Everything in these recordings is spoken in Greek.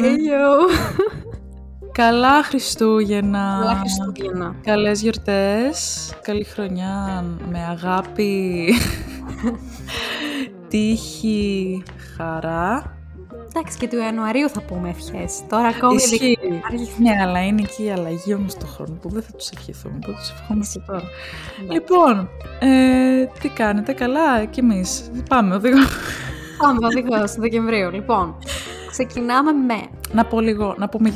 Hello. Καλά Χριστούγεννα. Καλά Χριστούγεννα. Καλές γιορτές. Καλή χρονιά με αγάπη, τύχη, χαρά. Εντάξει, και του Ιανουαρίου θα πούμε ευχές. Τώρα ακόμη ισχύει. Ναι, αλλά είναι και η αλλαγή όμως του χρόνου που δεν θα τους ευχηθούμε, θα τους ευχόμαστε τώρα. Λοιπόν, τι κάνετε, καλά κι εμείς. Πάμε οδηγός. Πάμε οδηγός του Δεκεμβρίου. Λοιπόν, ξεκινάμε με...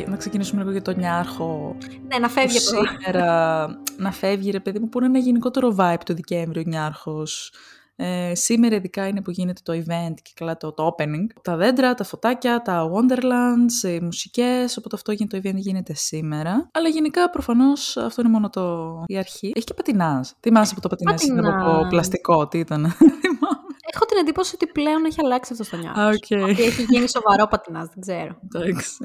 Να ξεκινήσουμε λίγο για τον Νιάρχο. Ναι, να φεύγει από σήμερα. Να φεύγει, ρε παιδί μου, που είναι ένα γενικότερο vibe το Δεκέμβριο, ο Νιάρχος. Σήμερα ειδικά είναι που γίνεται το event και καλά το opening. Τα δέντρα, τα φωτάκια, τα wonderlands, οι μουσικές, οπότε αυτό γίνεται το event, γίνεται σήμερα. Αλλά γενικά προφανώς αυτό είναι μόνο η αρχή. Έχει και πατινάζ. Θυμάσαι από το πατινάζ, από το πλαστικό, τι ήταν. Έχω την εντύπωση ότι πλέον έχει αλλάξει αυτό στο Νιάρχος. Okay. Ότι έχει γίνει σοβαρό πατινάζ, δεν ξέρω. Εντάξει.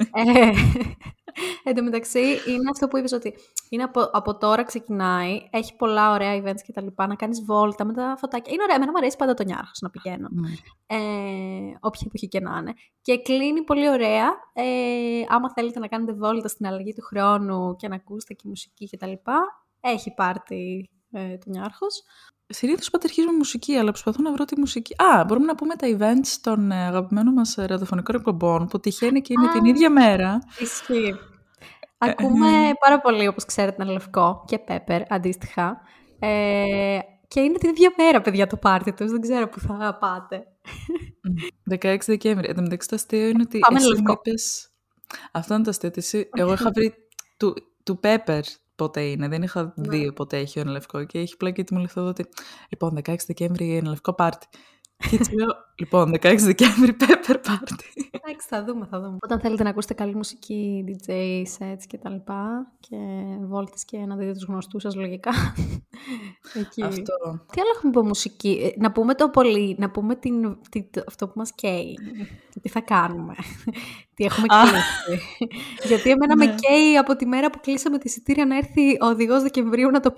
Εν τω μεταξύ, είναι αυτό που είπες ότι είναι από τώρα ξεκινάει, έχει πολλά ωραία events και τα λοιπά, να κάνεις βόλτα με τα φωτάκια. Είναι ωραία, εμένα μου αρέσει πάντα τον Νιάρχος να πηγαίνω, όποια εποχή και να είναι. Και κλείνει πολύ ωραία, άμα θέλετε να κάνετε βόλτα στην αλλαγή του χρόνου και να ακούσετε και μουσική και τα λοιπά, έχει πάρτι τον Νιάρχος. Συνήθως πάντα αρχίζουμε μουσική, αλλά προσπαθώ να βρω τη μουσική. Α, μπορούμε να πούμε τα events των αγαπημένων μας ραδιοφωνικών εκπομπών, που τυχαίνει και είναι την ίδια μέρα. Ισχύει. Ακούμε πάρα πολύ, όπως ξέρετε, ένα λευκό και Pepper, αντίστοιχα. Και είναι την ίδια μέρα, παιδιά, το πάρτι τους. Δεν ξέρω που θα πάτε. 16 Δεκέμβρη. Εν τω μεταξύ, το αστείο είναι ότι εσύ μου είπες... Αυτό είναι το αστείο. Εγώ είχα βρει του Pepper... Πότε είναι, δεν είχα δει πότε έχει ο ενελευκό και έχει πλάκει τη μου λεφτό ότι λοιπόν 16 Δεκέμβρη ενελευκό πάρτι. Και έτσι λέω, λοιπόν 16 Δεκέμβρη pepper party. Εντάξει, θα δούμε. Όταν θέλετε να ακούσετε καλή μουσική, DJ, sets και τα λοιπά και βόλτες και να δείτε τους γνωστούς σας λογικά. Εκεί. Αυτό. Τι άλλο έχουμε από μουσική, να πούμε το πολύ, να πούμε αυτό που μας καίει, τι θα κάνουμε, τι έχουμε κλείσει. Γιατί εμένα με καίει από τη μέρα που κλείσαμε τη εισιτήρια να έρθει ο οδηγός Δεκεμβρίου να το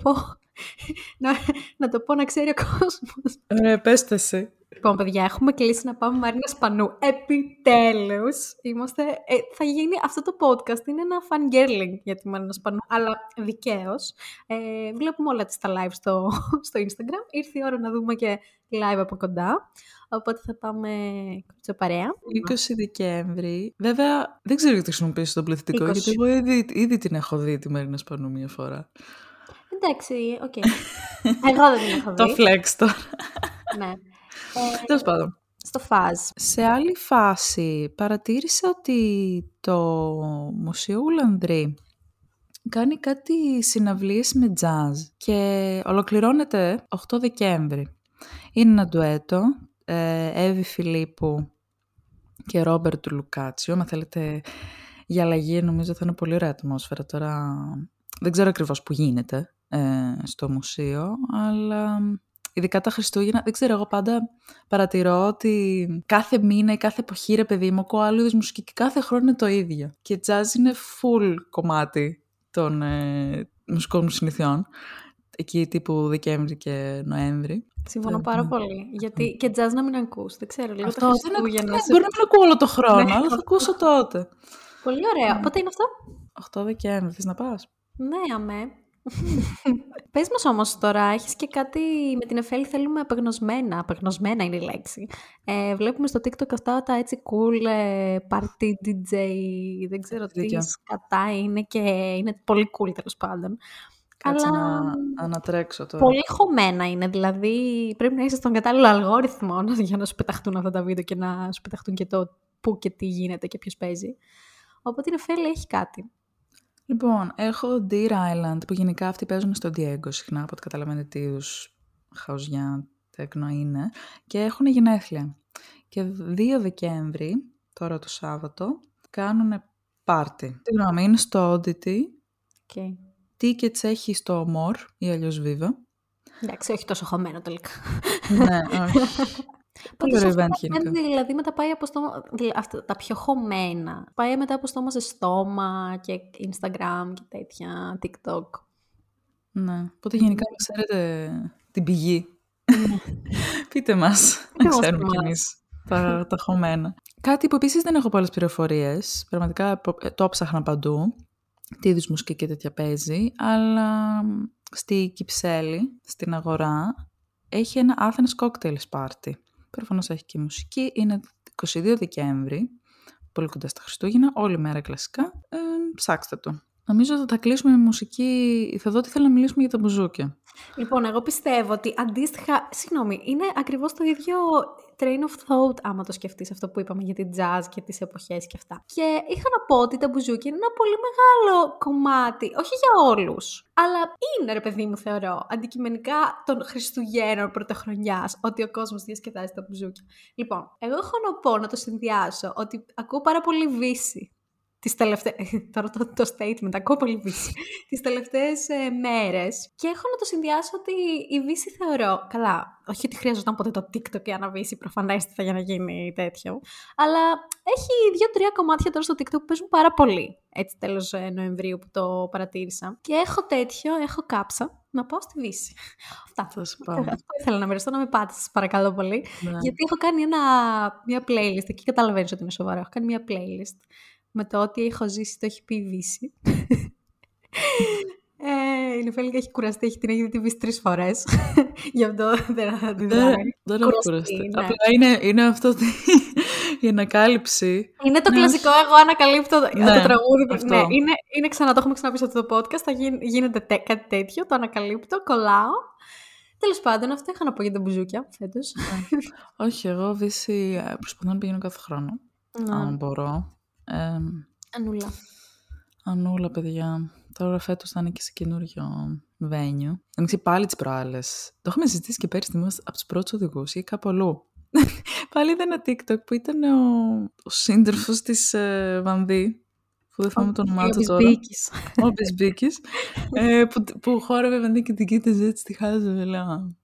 πω, να ξέρει ο κόσμος. Ρε, πέστασε. Λοιπόν, παιδιά, έχουμε κλείσει να πάμε Μαρίνα Σπανού. Επιτέλους! Είμαστε... θα γίνει αυτό το podcast. Είναι ένα fangirling για τη Μαρίνα Σπανού, αλλά δικαίως. Βλέπουμε όλα τις τα live στο Instagram. Ήρθε η ώρα να δούμε και live από κοντά. Οπότε θα πάμε παρέα. 20 Δεκέμβρη. Βέβαια, δεν ξέρω γιατί χρησιμοποιήσω τον πληθυντικό, 20. Γιατί εγώ ήδη την έχω δει τη Μαρίνα Σπανού μία φορά. Εντάξει, οκ. Okay. Εγώ δεν την έχω δει. Το flex τώρα. Ναι. Τέλος πάντων. Στο φάζ. Σε άλλη φάση παρατήρησα ότι το Μουσείο Ουλανδρή κάνει κάτι συναυλίες με τζάζ και ολοκληρώνεται 8 Δεκέμβρη. Είναι ένα ντουέτο, Εύη Φιλίππου και Ρόμπερτ Λουκάτσιο. Αν θέλετε για αλλαγή, νομίζω θα είναι πολύ ωραία ατμόσφαιρα. Τώρα δεν ξέρω ακριβώς που γίνεται στο μουσείο, αλλά... Ειδικά τα Χριστούγεννα, δεν ξέρω, εγώ πάντα παρατηρώ ότι κάθε μήνα ή κάθε εποχή, ρε παιδί μου, ακούω άλλου είδους μουσική και κάθε χρόνο είναι το ίδιο. Και τζάζ είναι full κομμάτι των μουσικών μου συνηθιών, εκεί τύπου Δεκέμβρη και Νοέμβρη. Συμφωνώ πάρα πολύ, γιατί και τζάζ να μην ακούς, δεν ξέρω, λίγο τα Χριστούγεννα. Αυτό, μπορεί να μην ακούω όλο το χρόνο, αλλά θα ακούσω τότε. Πολύ ωραία. Πότε είναι αυτό? 8 Δεκέμβρη, θες να πας? Ναι, αμέ. Πες μας όμως τώρα, έχεις και κάτι με την Εφέλη, θέλουμε απεγνωσμένα είναι η λέξη. Βλέπουμε στο TikTok αυτά τα έτσι cool party DJ, δεν ξέρω τι σκατά είναι και είναι πολύ cool τέλος πάντων. Κάτσε να ανατρέξω τώρα. Πολύ χωμένα είναι, δηλαδή πρέπει να είσαι στον κατάλληλο αλγόριθμο για να σου πεταχτούν αυτά τα βίντεο και να σου πεταχτούν και το που και τι γίνεται και ποιος παίζει. Οπότε η Εφέλη έχει κάτι. Λοιπόν, έχω Dear Island, που γενικά αυτοί παίζουν στο Diego συχνά, οπότε καταλαβαίνετε τι είδους χαουζιά τέκνο είναι. Και έχουν γενέθλια. Και 2 Δεκέμβρη, τώρα το Σάββατο, κάνουν πάρτι. Τι γνώμη, είναι στο Oddity. Okay. Tickets έχει στο More ή αλλιώς Viva. Εντάξει, όχι τόσο χωμένο τελικά. Ναι, όχι. Πάντως αυτό δηλαδή μεταπάει από στόμα, αυτά, τα πιο χωμένα. Πάει μετά από στόμα σε στόμα και Instagram και τέτοια, TikTok. Ναι, οπότε γενικά ξέρετε την πηγή. Πείτε μας, να ξέρουμε κι εμείς τα χωμένα. Κάτι που επίσης δεν έχω πολλές πληροφορίες, πραγματικά το ψάχνα παντού, τι είδους μουσική και τέτοια παίζει, αλλά στη Κυψέλη, στην αγορά, έχει ένα Athens cocktail party. Προφανώς έχει και μουσική, είναι 22 Δεκέμβρη, πολύ κοντά στα Χριστούγεννα, όλη μέρα κλασικά, ψάξτε το. Νομίζω θα τα κλείσουμε με μουσική. Θα δω τι θέλω να μιλήσουμε για τα μπουζούκια. Λοιπόν, εγώ πιστεύω ότι αντίστοιχα. Συγγνώμη, είναι ακριβώς το ίδιο train of thought, άμα το σκεφτείς αυτό που είπαμε για την jazz και τις εποχές και αυτά. Και είχα να πω ότι τα μπουζούκια είναι ένα πολύ μεγάλο κομμάτι. Όχι για όλους, αλλά είναι, ρε παιδί μου, θεωρώ, αντικειμενικά των Χριστουγέννων Πρωτοχρονιάς, ότι ο κόσμος διασκεδάζει τα μπουζούκια. Λοιπόν, εγώ έχω να πω, να το συνδυάσω, ότι ακούω πάρα πολύ Βίσση. Τώρα το statement, ακούω πολύ Βίσση. Τις τελευταίες μέρες. Και έχω να το συνδυάσω ότι η Βίσση θεωρώ. Καλά, όχι ότι χρειαζόταν ποτέ το TikTok για να Βίσση, προφανέστατα για να γίνει τέτοιο. Αλλά έχει 2-3 κομμάτια τώρα στο TikTok που παίζουν πάρα πολύ. Έτσι, τέλος Νοεμβρίου που το παρατήρησα. Και έχω τέτοιο, έχω κάψα να πάω στη Βίσση. Αυτά θα σου πω. Αυτό ήθελα να μοιραστώ, να με πάτησες, παρακαλώ πολύ. Ναι. Γιατί έχω κάνει μια playlist. Εκεί καταλαβαίνεις ότι είναι σοβαρό. Έχω κάνει μια playlist. Με το ότι έχω ζήσει το έχει πει η Βίσση. Η Νεφέλικα έχει κουραστεί, έχει την έχει δει τη Βίσση 3 φορές. Γι' αυτό δεν θα την δει. Δεν έχω κουραστεί. Ναι. Απλά είναι αυτό η ανακάλυψη. Είναι το κλασικό, εγώ ανακαλύπτω το τραγούδι. Ναι, είναι ξανά, το έχουμε ξαναπεί σε αυτό το podcast, θα γίνεται κάτι τέτοιο, το ανακαλύπτω, κολλάω. Τέλος πάντων, αυτό είχα να πω για τα μπουζούκια φέτος. Όχι, εγώ Βίσση προσπαθώ να πηγαίνω κάθε χρόνο, αν μπορώ. Ανούλα, παιδιά. Τώρα φέτος θα ανοίξει καινούριο βένιο. Ανοίξει πάλι τις προάλλες. Το είχαμε συζητήσει και πέρυσι, θυμόμαστε, από τους πρώτους οδηγούς ή κάπου αλλού. Πάλι είδα ένα TikTok που ήταν ο σύντροφος της Βανδύ, που δεν θυμάμαι το όνομά του τώρα. Ο Μπισμπίκης. Που χόρευε Βανδύ και την κοίταζε έτσι τη χάζευε. Λέω.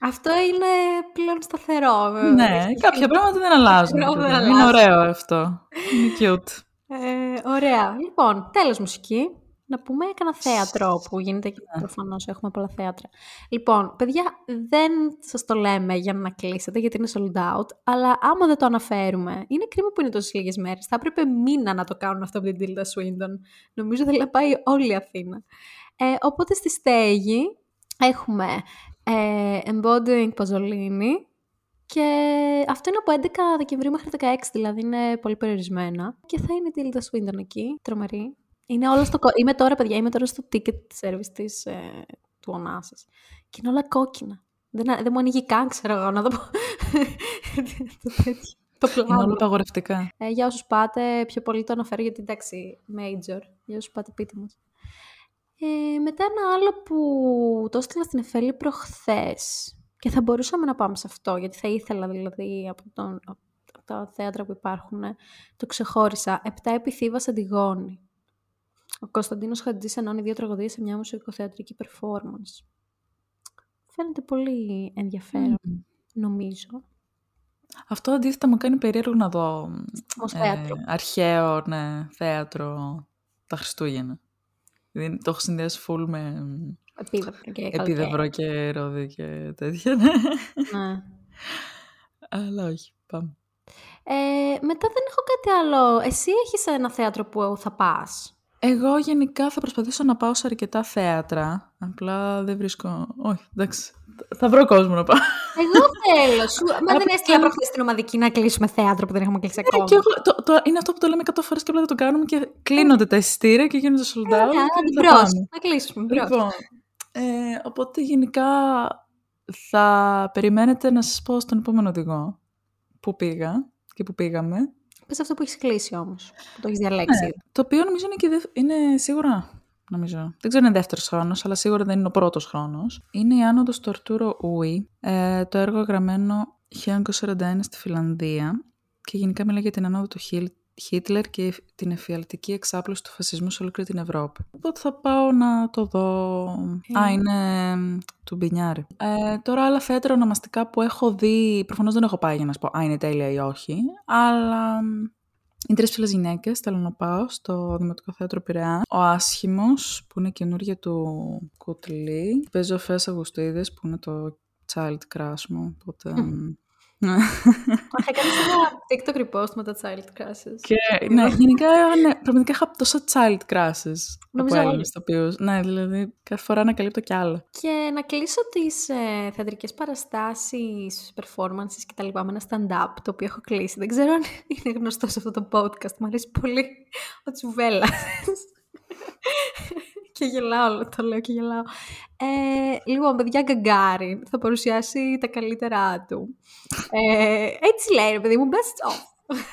Αυτό είναι πλέον σταθερό. Βέβαια. Ναι, κάποια πράγματα δεν αλλάζουν. Είναι ωραίο αυτό. Είναι cute. Ωραία. Λοιπόν, τέλος μουσική. Να πούμε κανένα θέατρο που γίνεται και προφανώς έχουμε πολλά θέατρα. Λοιπόν, παιδιά, δεν σας το λέμε για να κλείσετε, γιατί είναι sold out, αλλά άμα δεν το αναφέρουμε, είναι κρίμα που είναι τόσες λίγες μέρες. Θα έπρεπε μήνα να το κάνουν αυτό από την Τίλτα Σουίντον. Νομίζω θα πάει όλη η Αθήνα. Οπότε στη στέγη έχουμε... Embodying Παζολίνη. Και αυτό είναι από 11 Δεκεμβρίου μέχρι 16, δηλαδή είναι πολύ περιορισμένα. Και θα είναι η Τίλτα Σουίντον εκεί, τρομερή. Είναι όλο στο Είμαι τώρα, παιδιά, είμαι τώρα στο ticket service της, του Ωνάσης. Και είναι όλα κόκκινα. Δεν μου ανοίγει καν, ξέρω εγώ να το πω. Το πλάνο. Είναι όλα απαγορευτικά. Για όσους πάτε, πιο πολύ το αναφέρω γιατί εντάξει, major. Για όσους πάτε, πείτε μας. Μετά ένα άλλο που το έστειλα στην Εφέλη προχθές και θα μπορούσαμε να πάμε σε αυτό γιατί θα ήθελα δηλαδή από τα θέατρα που υπάρχουν το ξεχώρισα. Επτά επί Θήβας Αντιγόνη. Ο Κωνσταντίνος Χατζής ενώνει 2 τραγωδίες σε μια μουσικοθεατρική performance. Φαίνεται πολύ ενδιαφέρον νομίζω. Αυτό αντίθετα μου κάνει περίεργο να δω αρχαίο θέατρο τα Χριστούγεννα. Το έχω συνδυάσει full με επίδευρο και ρόδι και τέτοια. Ναι. Αλλά όχι, πάμε. Μετά δεν έχω κάτι άλλο. Εσύ έχεις ένα θέατρο που θα πας. Εγώ γενικά θα προσπαθήσω να πάω σε αρκετά θέατρα. Απλά δεν βρίσκω... Όχι, εντάξει. Θα βρω κόσμο να πάω. Εγώ θέλω. Μα δεν έστειλα προχθές στην ομαδική να κλείσουμε θέατρο που δεν έχουμε κλείσει ακόμα. Είναι αυτό που το λέμε 100 φορές και απλά δεν το κάνουμε και κλείνονται τα εισιτήρια και γίνονται sold out. Να κλείσουμε. Λοιπόν, οπότε γενικά θα περιμένετε να σας πω στον επόμενο οδηγό που πήγα και που πήγαμε. Πες αυτό που έχεις κλείσει όμως, που το έχεις διαλέξει. Το οποίο νομίζω είναι σίγουρα... Νομίζω. Δεν ξέρω αν είναι δεύτερος χρόνος, αλλά σίγουρα δεν είναι ο πρώτος χρόνος. Είναι η άνοδος του Άρτουρο Ουι, το έργο γραμμένο 1941 στη Φιλανδία και γενικά μιλάει για την ανόδο του Χίτλερ και την εφιαλτική εξάπλωση του φασισμού σε ολόκληρη την Ευρώπη. Οπότε θα πάω να το δω. Είναι του Μπινιάρι. Τώρα άλλα θέατρα ονομαστικά που έχω δει, προφανώς δεν έχω πάει για να σου πω «Α, είναι τέλεια» ή «Όχι», αλλά... Οι 3 φίλες γυναίκες θέλω να πάω στο Δημοτικό Θέατρο Πειραιά. Ο Άσχημος, που είναι καινούργια του Κουτλή. Παίζω Φέσ Αγουστίδη, που είναι το child crush μου. Οπότε Μα είχα κάνει ένα TikTok repost με τα child crashes. Και, ναι, γενικά πραγματικά είχα τόσα child crashes από Έλληνες τοπίους. Ναι, δηλαδή κάθε φορά ανακαλύπτω κι άλλα. Και να κλείσω τις θεατρικές παραστάσεις, performances και τα λοιπά με ένα stand-up, το οποίο έχω κλείσει. Δεν ξέρω αν είναι γνωστό σε αυτό το podcast. Μου αρέσει πολύ ο Τσουβέλα. Και γελάω, το λέω και γελάω. Λοιπόν, παιδιά, γκαγκάρι. Θα παρουσιάσει τα καλύτερά του. Έτσι λέει, ρε παιδί μου, best of.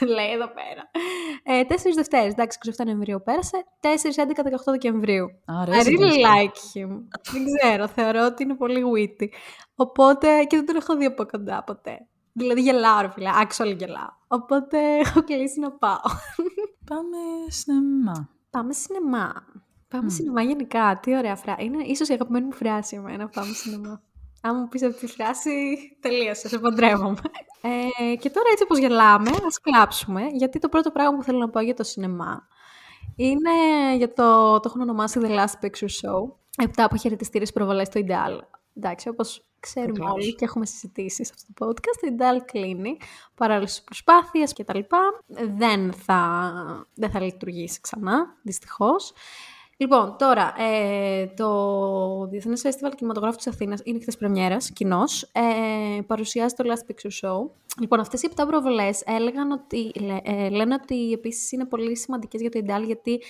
Λέει εδώ πέρα. 4 Δευτέρες, εντάξει, 27 Νοεμβρίου πέρασε. 4, 11, 18 Δεκεμβρίου. I really like him. Δεν ξέρω, θεωρώ ότι είναι πολύ witty. Οπότε, και δεν τον έχω δει από κοντά ποτέ. Δηλαδή γελάω, ρε φίλε, actually γελάω. Οπότε, έχω κλείσει να πάω. Πάμε σινεμά γενικά, τι ωραία φράση. Είναι ίσως η αγαπημένη μου φράση εμένα, πάμε σινεμά. Αν μου πεις αυτή τη φράση, τελείωσε, σε παντρεύομαι. Και τώρα έτσι όπως γελάμε, ας κλάψουμε, γιατί το πρώτο πράγμα που θέλω να πω για το σινεμά είναι για το έχουν ονομάσει The Last Picture Show, 7 αποχαιρετιστήρες προβολές στο Ιντεάλ. Εντάξει, όπως ξέρουμε όλοι και έχουμε συζητήσει σε αυτό το podcast, το Ιντεάλ κλείνει παράλληλες στις προσπάθειες κτλ. Δεν θα λειτουργήσει ξανά, δυστυχώς. Λοιπόν, τώρα, το Διεθνές Φεστιβάλ Κινηματογράφου της Αθήνας είναι χθες πρεμιέρας, κοινός. Παρουσιάζει το Last Picture Show. Λοιπόν, αυτές οι 7 προβολές λένε ότι επίσης είναι πολύ σημαντικές για το Ιντεάλ, γιατί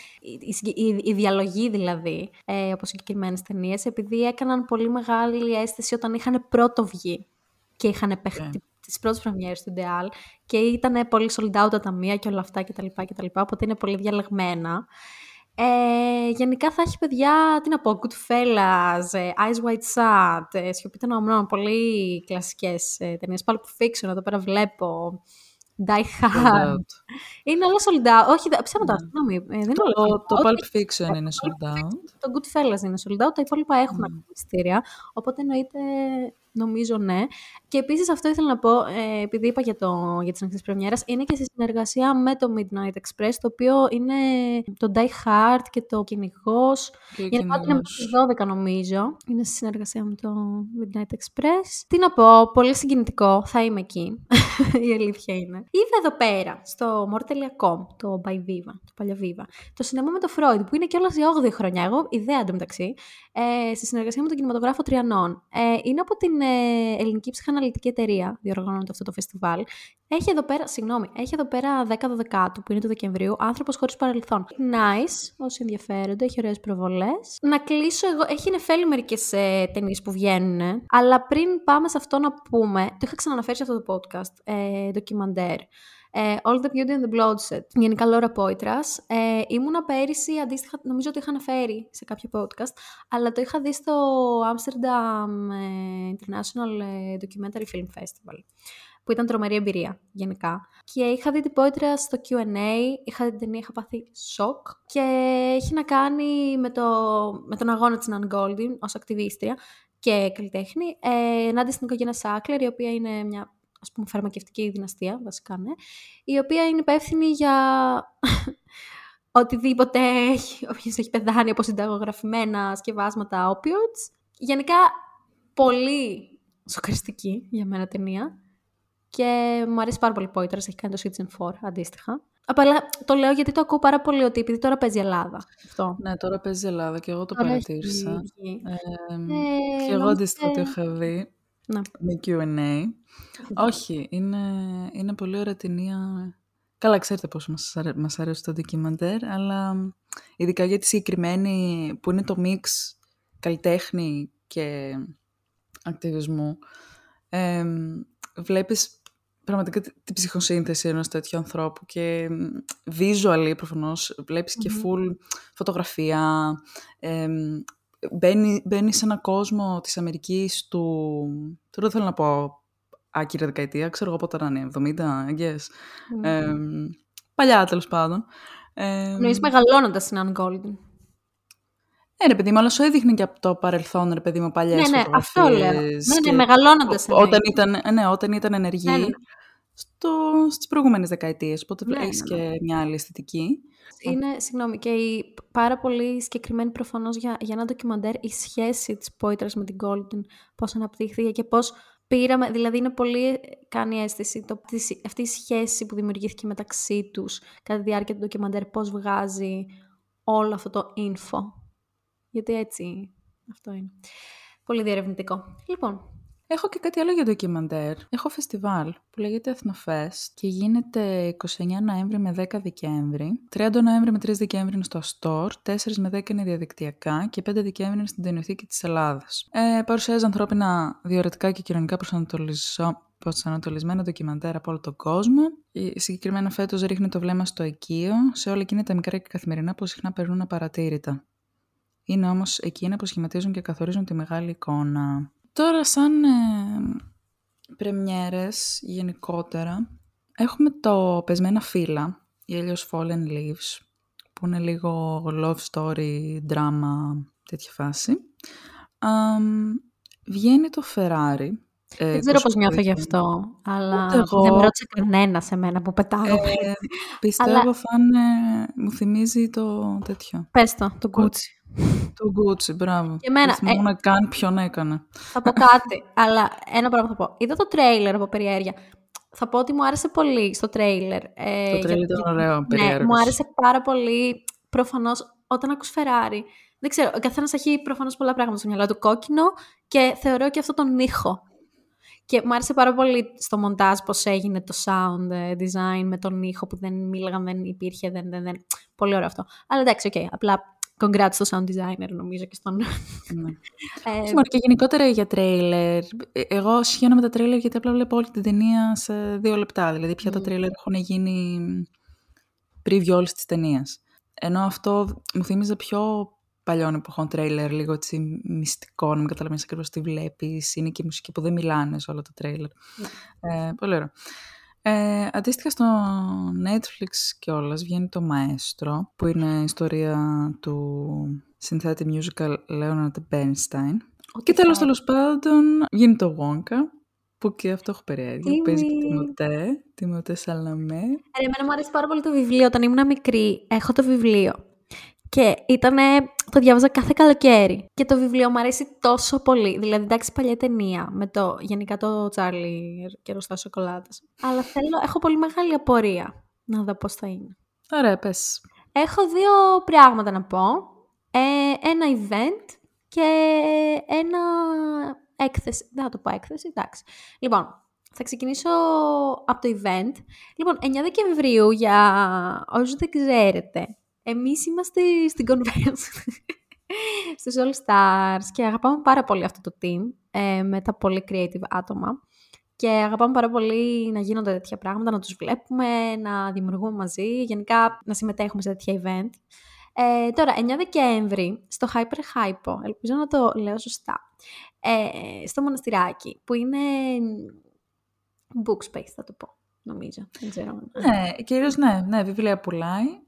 οι διαλογοί δηλαδή, από συγκεκριμένες ταινίες, επειδή έκαναν πολύ μεγάλη αίσθηση όταν είχαν πρώτο βγει και είχαν παίχτη. Τις πρώτες πρεμιέρες του Ιντεάλ και ήταν πολύ sold out τα ταμεία και όλα αυτά κτλ. Οπότε είναι πολύ διαλεγμένα. Γενικά θα έχει, παιδιά, τι να πω, Goodfellas, Eyes Wide Shut, Σιωπή των Αμνών, πολύ κλασικές ταινίες, Pulp Fiction, εδώ πέρα βλέπω, Die Hard. Είναι όλα sold out. Όχι, ψέματα, συγγνώμη. Το Pulp Fiction είναι sold out. Το Goodfellas είναι sold out, τα υπόλοιπα έχουν ακουμπιστήρια, οπότε εννοείται... Νομίζω ναι. Και επίσης αυτό ήθελα να πω, επειδή είπα για τις νύχτες πρεμιέρας, είναι και στη συνεργασία με το Midnight Express, το οποίο είναι το Die Hard και το Κυνηγός. Γενικά είναι μέχρι τις 12 νομίζω. Είναι στη συνεργασία με το Midnight Express. Τι να πω, πολύ συγκινητικό, θα είμαι εκεί. Η αλήθεια είναι. Είδα εδώ πέρα, στο more.com, το by Viva, το παλιό Viva, το σινεμά με το Freud, που είναι κιόλας η 8η χρονιά, εγώ, ιδέα εντωμεταξύ, στη συνεργασία με τον κινηματογράφο Τριανών. Είναι από την Ελληνική Ψυχαναλυτική Εταιρεία, διοργανώνεται αυτό το φεστιβάλ. Έχει εδώ πέρα 10 Δεκάτου, που είναι του Δεκεμβρίου, Άνθρωπος χωρίς παρελθόν. Nice, όσοι ενδιαφέρονται, έχει ωραίες προβολές. Να κλείσω εγώ, έχει νεφέλη μερικές ταινίες που βγαίνουν, αλλά πριν πάμε σε αυτό να πούμε, το είχα ξαναναφέρει σε αυτό το podcast, ντοκιμαντέρ. All the Beauty and the Bloodshed, γενικά Λόρα Πόητρας. Ήμουνα πέρυσι, αντίστοιχα, νομίζω ότι είχα αναφέρει σε κάποιο podcast, αλλά το είχα δει στο Amsterdam International Documentary Film Festival, που ήταν τρομερή εμπειρία γενικά. Και είχα δει την Πόητρα στο Q&A, είχα δει την ταινία, είχα πάθει σοκ. Και έχει να κάνει με τον αγώνα της Ναν Γκόλντιν ως ακτιβίστρια και καλλιτέχνη, ενάντια στην οικογένεια Σάκλερ, η οποία είναι μια... ας πούμε, φαρμακευτική δυναστεία, βασικά, ναι, η οποία είναι υπεύθυνη για οτιδήποτε έχει πεθάνει από συνταγογραφημένα σκευάσματα opioids. Γενικά, πολύ σοκαριστική για μένα ταινία και μου αρέσει πάρα πολύ Πόητρας, έχει κάνει το Citizen 4 αντίστοιχα. Απαλά, το λέω γιατί το ακούω πάρα πολύ, ότι επειδή τώρα παίζει Ελλάδα. Αυτό. Ναι, τώρα παίζει Ελλάδα και εγώ το παρατήρησα. Και εγώ αντίστοιχα το είχα δει. Να. Με Q&A. Όχι, είναι πολύ ωραία ταινία. Καλά, ξέρετε πόσο μας αρέσει το ντοκιμαντέρ, αλλά ειδικά για τη συγκεκριμένη που είναι το μίξ καλλιτέχνη και ακτιβισμού. Βλέπεις πραγματικά την ψυχοσύνθεση ενός τέτοιου ανθρώπου και visually προφανώς βλέπεις και full φωτογραφία. Μπαίνει σε έναν κόσμο της Αμερικής του... Τώρα θέλω να πω άκυρα δεκαετία, ξέρω εγώ πότε ήταν, 70, I guess. Παλιά, τέλος πάντων. Νοείς μεγαλώνοντας την Ann Golden. Ναι, ρε παιδί μου, αλλά σου έδειχνε και από το παρελθόν, ρε παιδί μου, παλιές φωτογραφίες. Ναι, αυτό λέω. Ναι, μεγαλώνοντας. Όταν ήταν ενεργή. Ναι. Στις προηγούμενες δεκαετίες, οπότε έχεις και μια άλλη αισθητική. Είναι, συγγνώμη, και η πάρα πολύ συγκεκριμένη προφανώς για ένα ντοκιμαντέρ η σχέση της Πόητρας με την Golden, πώς αναπτύχθηκε και πώς πήραμε, δηλαδή είναι πολύ, κάνει αίσθηση αυτή η σχέση που δημιουργήθηκε μεταξύ τους κατά τη διάρκεια του ντοκιμαντέρ, πώς βγάζει όλο αυτό το info. Γιατί έτσι, αυτό είναι. Πολύ διερευνητικό. Λοιπόν, έχω και κάτι άλλο για ντοκιμαντέρ. Έχω φεστιβάλ που λέγεται Εθνοφest και γίνεται 29 Νοέμβρη με 10 Δεκέμβρη. 30 Νοέμβρη με 3 Δεκέμβρη είναι στο Αστόρ, 4 με 10 είναι διαδικτυακά και 5 Δεκέμβρη είναι στην Ταινιοθήκη της Ελλάδας. Παρουσιάζει ανθρώπινα, διορετικά και κοινωνικά προσανατολισμένα ντοκιμαντέρ από όλο τον κόσμο. Συγκεκριμένα φέτος ρίχνει το βλέμμα στο οικείο, σε όλα εκείνα τα μικρά και καθημερινά που συχνά περνούν απαρατήρητα. Είναι όμως εκείνα που σχηματίζουν και καθορίζουν τη μεγάλη εικόνα. Τώρα σαν πρεμιέρες γενικότερα, έχουμε το Πεσμένα φύλλα, ή αλλιώς Fallen Leaves, που είναι λίγο love story, drama, τέτοια φάση. Βγαίνει το Φεράρι. Δεν ξέρω πώς νιώθω γι' αυτό, αλλά δεν με ρώτησε κανένα σε μένα που πετάω. Πιστεύω θα είναι, μου θυμίζει το τέτοιο. Πες το Gucci. Το Gucci, μπράβο. Και εμένα. Θυμόμουν καν ποιον έκανε. Θα πω κάτι, αλλά ένα πράγμα θα πω. Είδα το τρέιλερ από περιέργεια. Θα πω ότι μου άρεσε πολύ στο τρέιλερ. Το τρέιλερ ήταν ωραίο, περιέργεια. Ναι, μου άρεσε πάρα πολύ. Προφανώς, όταν ακούς Φεράρι. Δεν ξέρω, ο καθένας έχει προφανώς πολλά πράγματα στο μυαλό του. Κόκκινο και θεωρώ και αυτό τον ήχο. Και μου άρεσε πάρα πολύ στο μοντάζ πώς έγινε το sound design με τον ήχο που δεν μίλαγαν, δεν υπήρχε. Δεν. Πολύ ωραίο αυτό. Αλλά εντάξει, οκ, απλά. Congrats στο sound designer, νομίζω, και στον... Και γενικότερα για τρέιλερ. Εγώ σχένω με τα τρέιλερ γιατί απλά βλέπω όλη την ταινία σε 2 λεπτά. Δηλαδή πια τα τρέιλερ έχουν γίνει preview όλης της ταινίας. Ενώ αυτό μου θύμιζε πιο παλιών εποχών τρέιλερ, λίγο έτσι μυστικό, να μην καταλαβαίνεις ακριβώς τι βλέπεις. Είναι και η μουσική που δεν μιλάνε σε όλα τα τρέιλερ. Πολύ ωραίο. Αντίστοιχα στο Netflix κιόλας βγαίνει το Μαέστρο, που είναι η ιστορία του συνθέτη musical Λέοναρντ Μπέρνσταϊν. Και τέλος πάντων γίνει το Wonka, που και αυτό έχω περιέργεια. Παίζει και Τιμωτέ Σαλαμέ. Εμένα μου αρέσει πάρα πολύ το βιβλίο. Όταν ήμουν μικρή έχω το βιβλίο και το διάβαζα κάθε καλοκαίρι. Και το βιβλίο μου αρέσει τόσο πολύ. Δηλαδή, εντάξει, παλιά ταινία με γενικά το Τσάρλι και ρωστά σοκολάτας. Αλλά έχω πολύ μεγάλη απορία να δω πώς θα είναι. Ωραία, πες. Έχω 2 πράγματα να πω. Ένα event και ένα έκθεση. Δεν θα το πω έκθεση, εντάξει. Λοιπόν, θα ξεκινήσω από το event. Λοιπόν, 9 Δεκεμβρίου, για όσους δεν ξέρετε, εμείς είμαστε στην Convention, στους All Stars, και αγαπάμε πάρα πολύ αυτό το team με τα πολύ creative άτομα και αγαπάμε πάρα πολύ να γίνονται τέτοια πράγματα, να τους βλέπουμε, να δημιουργούμε μαζί, γενικά να συμμετέχουμε σε τέτοια event. Τώρα, 9 Δεκέμβρη, στο Hyper Hypo, ελπίζω να το λέω σωστά, στο Μοναστηράκι, που είναι book space, θα το πω, νομίζω. Δεν ξέρω. Ναι, κυρίως ναι, βιβλία πουλάει.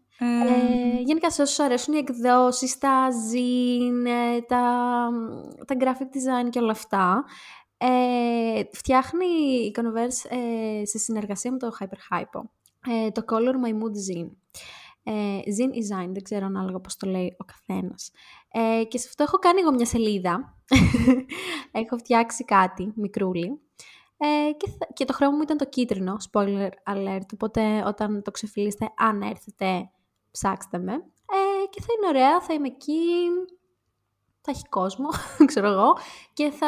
Γενικά σε όσους αρέσουν οι εκδόσεις, τα zine, τα graphic design και όλα αυτά, φτιάχνει η Converse σε συνεργασία με το Hyper Hypo το Color My Mood zine. Zine, δεν ξέρω ανάλογα πώς το λέει ο καθένας. Και σε αυτό έχω κάνει εγώ μια σελίδα. Έχω φτιάξει κάτι μικρούλι. Και το χρώμα μου ήταν το κίτρινο, spoiler alert, οπότε όταν το ξεφυλίσετε, αν έρθετε, ψάξτε με. Και θα είναι ωραία, θα είμαι εκεί, θα έχει κόσμο, ξέρω εγώ, και θα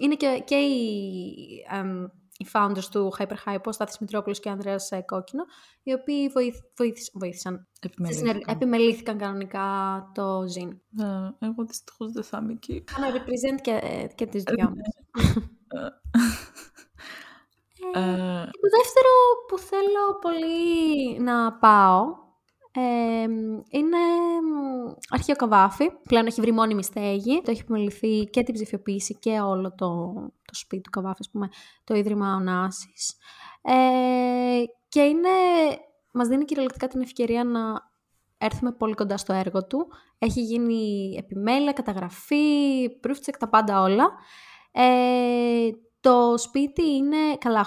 είναι και οι founders του Hyper Hypo, ο Στάθης Μητρόπουλος και ο Ανδρέας Κόκκινο, οι οποίοι βοήθησαν. Επιμελήθηκαν κανονικά το zine. Εγώ δυστυχώς δεν θα είμαι εκεί. Κάνω represent και τις δυο μας. Και το δεύτερο που θέλω πολύ να πάω είναι αρχείο Καβάφη. Πλέον έχει βρει μόνιμη στέγη. Το έχει επιμεληθεί και την ψηφιοποίηση και όλο το σπίτι του Καβάφη, ας πούμε, το Ίδρυμα Ωνάσης. Και μας δίνει κυριολεκτικά την ευκαιρία να έρθουμε πολύ κοντά στο έργο του. Έχει γίνει επιμέλεια, καταγραφή, proof check, τα πάντα όλα. Το σπίτι είναι καλά,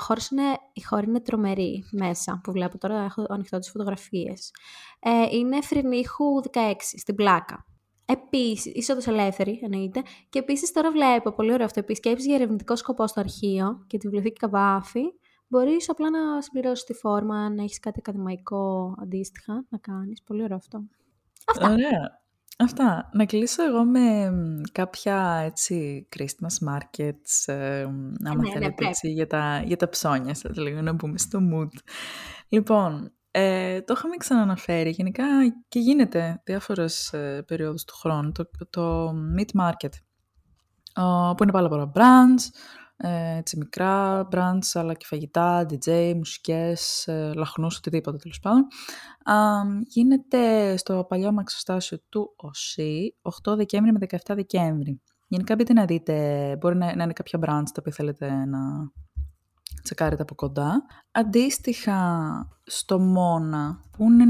η χώρα είναι τρομερή μέσα που βλέπω τώρα, έχω ανοιχτό τις φωτογραφίες. Είναι Φρενίχου 16 στην Πλάκα. Επίσης, είσοδος ελεύθερη, εννοείται. Και επίσης τώρα βλέπω, πολύ ωραίο αυτό, επισκέψεις για ερευνητικό σκοπό στο αρχείο και τη βιβλιοθήκη Καβάφη. Μπορείς απλά να συμπληρώσεις τη φόρμα, αν έχεις κάτι ακαδημαϊκό αντίστοιχα να κάνεις. Πολύ ωραίο αυτό. Αυτά. Ωραία. Αυτά. Να κλείσω εγώ με κάποια έτσι Christmas markets, άμα θέλετε, έτσι, για τα ψώνια σας, λίγο να μπούμε στο mood. Λοιπόν, το είχαμε ξαναναφέρει γενικά και γίνεται διάφορες περιόδους του χρόνου το meat market, που είναι πάρα πολλά brands, έτσι μικρά brands, αλλά και φαγητά, DJ, μουσικές, λαχνούς, οτιδήποτε τέλος πάντων. Γίνεται στο παλιό μαξοστάσιο του ΟΣΥ, 8 Δεκέμβρη με 17 Δεκέμβρη. Γενικά μπείτε να δείτε, μπορεί να είναι κάποια brands τα οποία θέλετε να τσεκάρετε από κοντά. Αντίστοιχα στο Μόνα, που είναι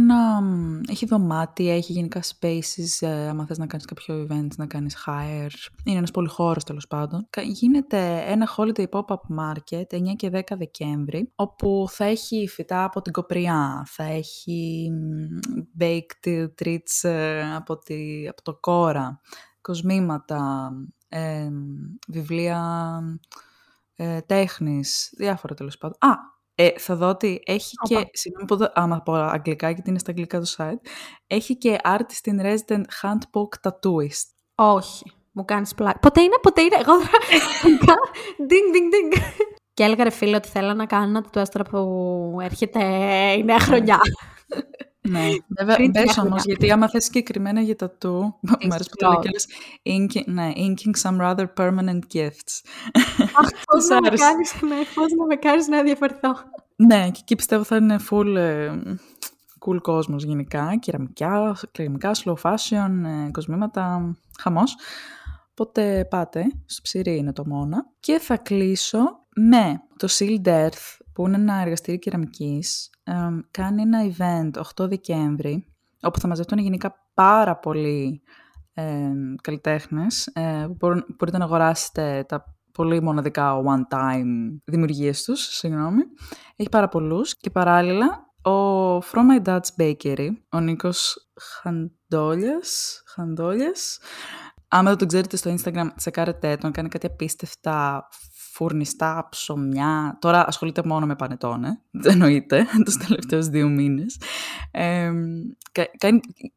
έχει δωμάτια, έχει γενικά spaces, άμα θες να κάνεις κάποιο event, να κάνεις hire, είναι ένας πολυχώρος τέλος πάντων. Γίνεται ένα holiday pop-up market 9 και 10 Δεκέμβρη, όπου θα έχει φυτά από την Κοπριά, θα έχει baked treats από το Κόρα, κοσμήματα, βιβλία, τέχνης, διάφορα τέλος πάντων. Θα δω ότι έχει και, συγγνώμη που άμα πω αγγλικά, γιατί είναι στα αγγλικά το site, έχει και artist in resident handpoke tattooist. Όχι, μου κάνεις πλάκα. Ποτέ είναι, εγώ ding. Και έλεγα ρε φίλε ότι θέλω να κάνω το τουέστρα που έρχεται η νέα χρονιά. Ναι, βέβαια μπες όμως, γιατί άμα θες συγκεκριμένα για τα του, μου αρέσει που το λέει και inking some rather permanent gifts. Αχ, πώς να με κάνεις να διαφερθώ. Ναι, και εκεί πιστεύω θα είναι full cool κόσμος γενικά, κεραμικά, slow fashion, κοσμήματα, χαμός. Οπότε πάτε, στο ψηρή είναι το Μόνα. Και θα κλείσω με το Sealed Earth, που είναι ένα εργαστήριο κεραμικής. Κάνει ένα event 8 Δεκέμβρη, όπου θα μαζευτούν γενικά πάρα πολλοί καλλιτέχνες, που μπορείτε να αγοράσετε τα πολύ μοναδικά one-time δημιουργίες τους, Έχει πάρα πολλούς και παράλληλα ο From My Dad's Bakery, ο Νίκος Χαντόλιας. Άμα δεν τον ξέρετε στο Instagram, τσεκάρετε τον, κάνει κάτι απίστευτα φουρνιστά, ψωμιά. Τώρα ασχολείται μόνο με πανετόνε, εννοείται, τους τελευταίους 2 μήνες.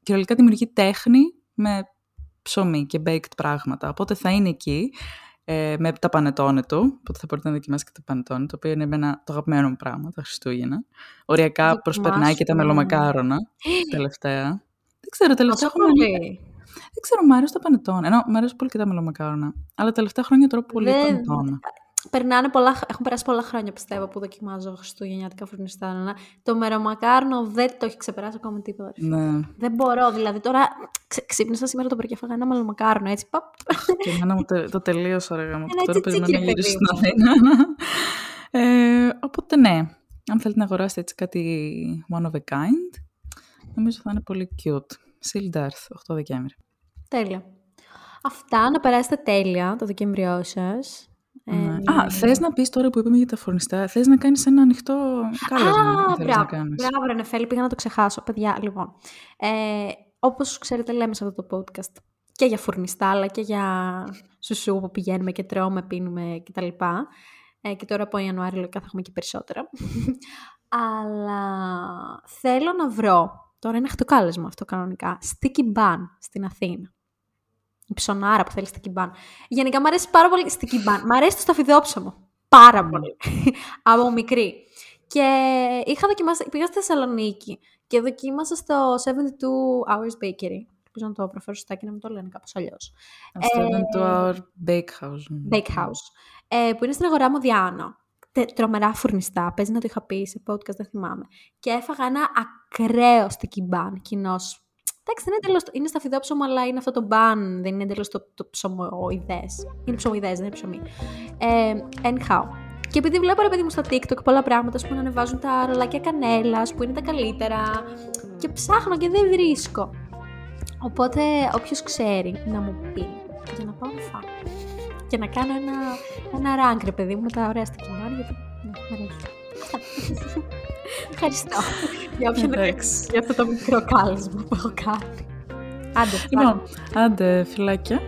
Κυριολεκτικά δημιουργεί τέχνη με ψωμί και baked πράγματα. Οπότε θα είναι εκεί με τα πανετόνε του, οπότε θα μπορείτε να δοκιμάσετε και τα πανετόνε, το οποίο είναι το αγαπημένο μου πράγμα τα Χριστούγεννα. Οριακά προσπερνάει και τα μελομακάρονα τελευταία. Δεν ξέρω, δεν ξέρω, μου αρέσουν τα πανετόνε. Ενώ μου αρέσουν πολύ και τα μελομακάρονα. Αλλά τα τελευταία χρόνια τρώω πολύ πανετόνε. Έχουν περάσει πολλά χρόνια, πιστεύω, που δοκιμάζω χριστουγεννιάτικα φουρνιστά. Το μελομακάρονο δεν το έχει ξεπεράσει ακόμα τίποτα. Ναι. Δεν μπορώ, δηλαδή. Τώρα ξύπνησα σήμερα το πρωί και έφαγα ένα μελομακάρονο. Έτσι, παπ. Και εμένα μου το τελείωσα, ρε γαμώ. Τώρα περιμένω να γυρίσω στην Αθήνα. Οπότε ναι, αν θέλετε να αγοράσετε έτσι κάτι one of a kind, νομίζω θα είναι πολύ cute. Sealed Earth, 8 Δεκέμβρη. Τέλεια. Αυτά, να περάσετε τέλεια το Δεκέμβριό σας. Θες να πεις τώρα που είπαμε για τα φουρνιστά, θες να κάνεις ένα ανοιχτό κάλεσμα. Μπράβο, Ρενεφέλη, πήγα να το ξεχάσω. Παιδιά, λοιπόν, όπως ξέρετε λέμε σε αυτό το podcast και για φουρνιστά, αλλά και για σουσού που πηγαίνουμε και τρώμε, πίνουμε κτλ. Και τώρα από Ιανουάριο λογικά θα έχουμε και περισσότερα. Αλλά θέλω να βρω. Τώρα είναι χτοκάλεσμα αυτό κανονικά. Στη Κιμπάν, στην Αθήνα. Η ψωνάρα που θέλει στη Κιμπάν. Γενικά μου αρέσει πάρα πολύ στη Κιμπάν. Μ' αρέσει το σταφυδόψωμο. Πάρα πολύ. Από μικρή. Και πήγα στη Θεσσαλονίκη και δοκίμασα στο 72 Hours Bakery. Ελπίζω να το προφέρω σωστά και να μην το λένε κάπως αλλιώς. Το 72 Hours Bakehouse. Που είναι στην αγορά Μοδιάνο. Τρομερά φουρνιστά. Παίζει να το είχα πει σε podcast, δεν θυμάμαι. Και έφαγα ένα ακραίο στο Κιμπάν κοινός. Εντάξει, δεν είναι εντελώς. Είναι σταφυδόψωμο, αλλά είναι αυτό το μπαν. Δεν είναι εντελώς το ψωμοειδές. Είναι ψωμοειδές, δεν είναι ψωμί. Anyhow. Και επειδή βλέπω ρε παιδί μου στα TikTok πολλά πράγματα που ανεβάζουν τα ρολάκια κανέλας, που είναι τα καλύτερα. Και ψάχνω και δεν βρίσκω. Οπότε όποιος ξέρει να μου πει για να πάω να φάω. Και να κάνω ένα rank, ρε παιδί μου, με τα ωραία στη Κιμπάν, γιατί μου αρέσει. Ευχαριστώ για αυτό το μικρό κάλεσμα που έχω κάνει. Άντε, φιλάκια.